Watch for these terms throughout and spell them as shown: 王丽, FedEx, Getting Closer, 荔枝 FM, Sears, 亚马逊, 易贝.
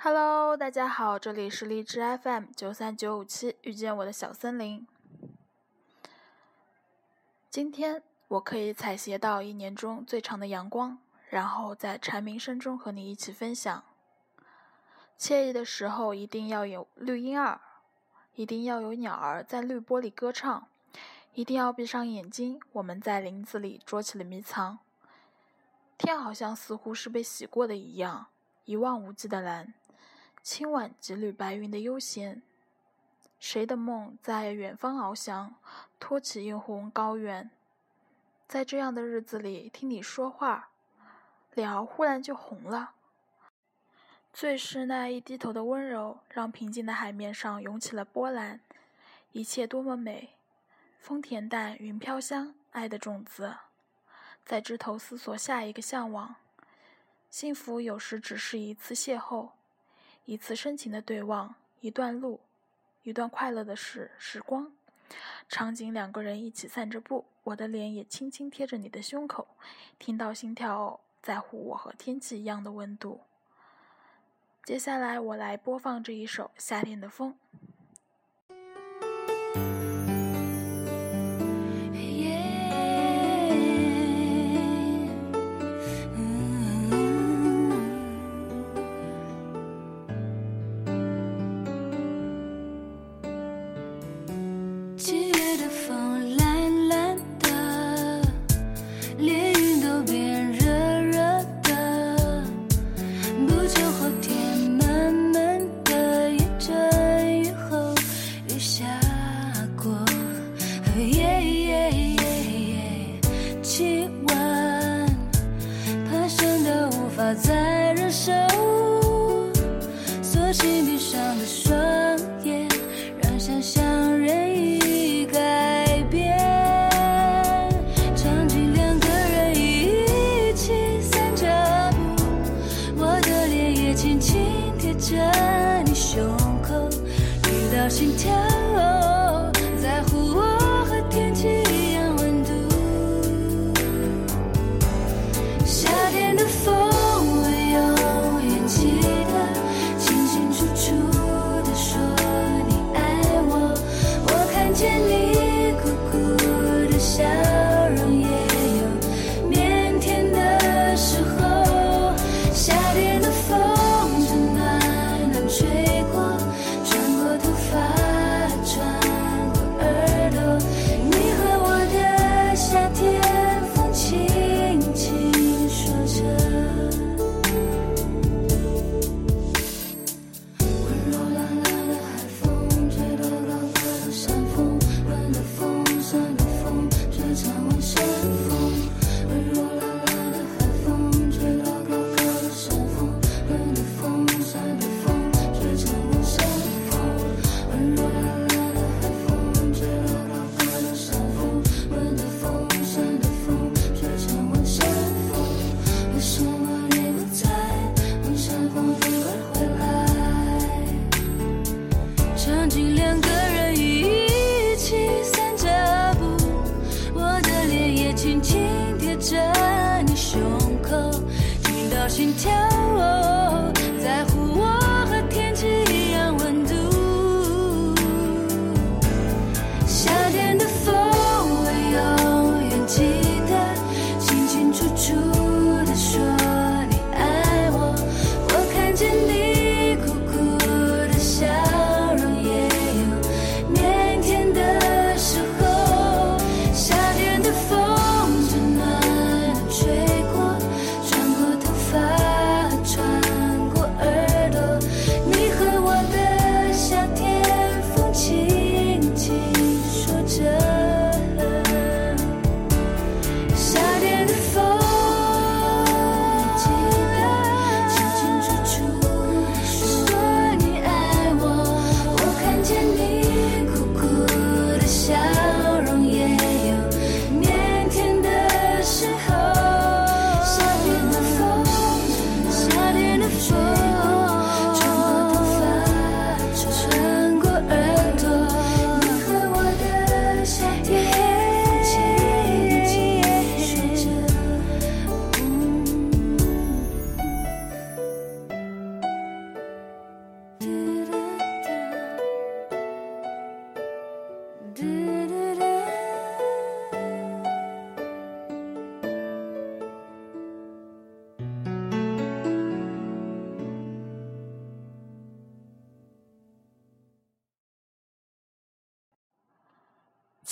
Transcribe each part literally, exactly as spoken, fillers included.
Hello， 大家好，这里是荔枝 F M 九三九五七，遇见我的小森林。今天我可以采撷到一年中最长的阳光，然后在蝉鸣声中和你一起分享。惬意的时候，一定要有绿鹦儿，一定要有鸟儿在绿波里歌唱，一定要闭上眼睛，我们在林子里捉起了迷藏。天好像似乎是被洗过的一样，一望无际的蓝。清晚几缕白云的悠闲，谁的梦在远方翱翔，托起一泓高原。在这样的日子里听你说话，脸儿忽然就红了。最是那一低头的温柔，让平静的海面上涌起了波澜。一切多么美，风恬淡，云飘香，爱的种子在枝头思索下一个向往。幸福有时只是一次邂逅，一次深情的对望，一段路，一段快乐的时时光。场景两个人一起散着步，我的脸也轻轻贴着你的胸口，听到心跳在乎我和天气一样的温度。接下来我来播放这一首《夏天的风》。在忍受索性闭上了双眼，让想象任意改变场景，两个人一起散着步，我的脸也轻轻贴着你胸口，听到心跳在乎我和天气一样温度。夏天的风吹过，穿过头发，穿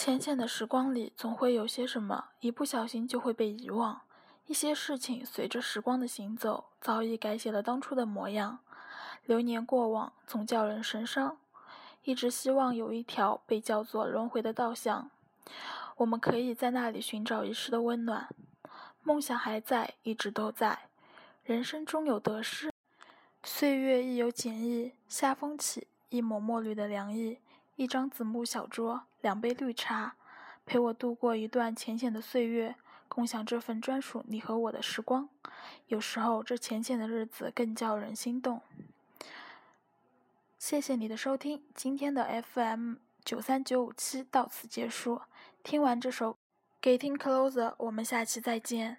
浅浅的时光里，总会有些什么一不小心就会被遗忘，一些事情随着时光的行走，早已改写了当初的模样。流年过往，总叫人神伤，一直希望有一条被叫做轮回的道巷，我们可以在那里寻找一世的温暖。梦想还在，一直都在。人生终有得失，岁月亦有简易。夏风起，一抹墨绿的凉意，一张紫木小桌，两杯绿茶，陪我度过一段浅浅的岁月，共享这份专属你和我的时光。有时候这浅浅的日子更叫人心动。谢谢你的收听，今天的 F M 九三九五七 到此结束。听完这首 Getting Closer， 我们下期再见。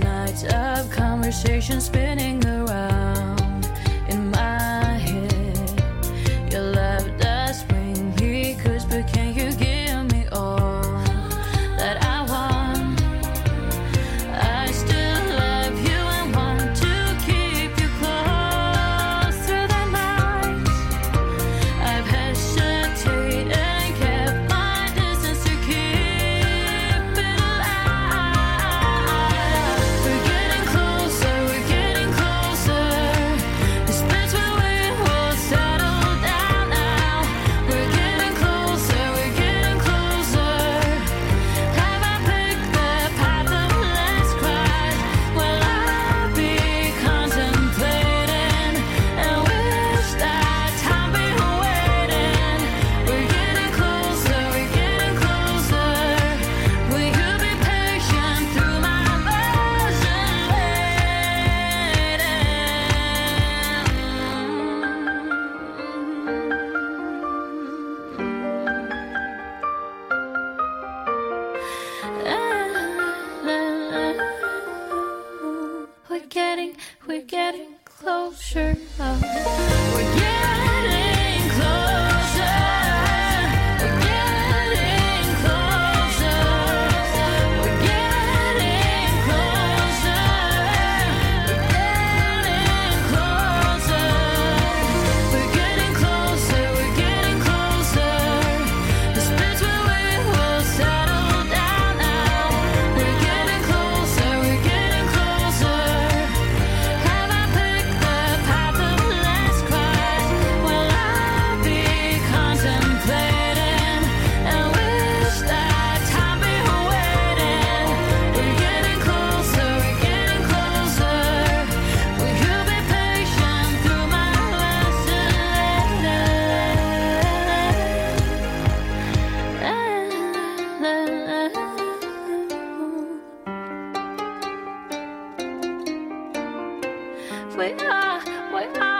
Nights of conversation spinning around in my head. Your love does bring me goose, but can you give me all that I want? I still love you and want to keep you close through the night. I've hesitated and kept my distance to keep it alive. We're getting, we're getting closer now. We're getting closer. We're getting closer. We're getting closer. We're getting closer. We're getting closer. We're getting closer. The space where we will settle down now. We're getting closer. We're getting closer. Have I picked the path of last Christ? Will I be contemplating and wish that time be waiting? We're getting closer, we're getting closer. Will you be patient through my lesson later? We are, we are.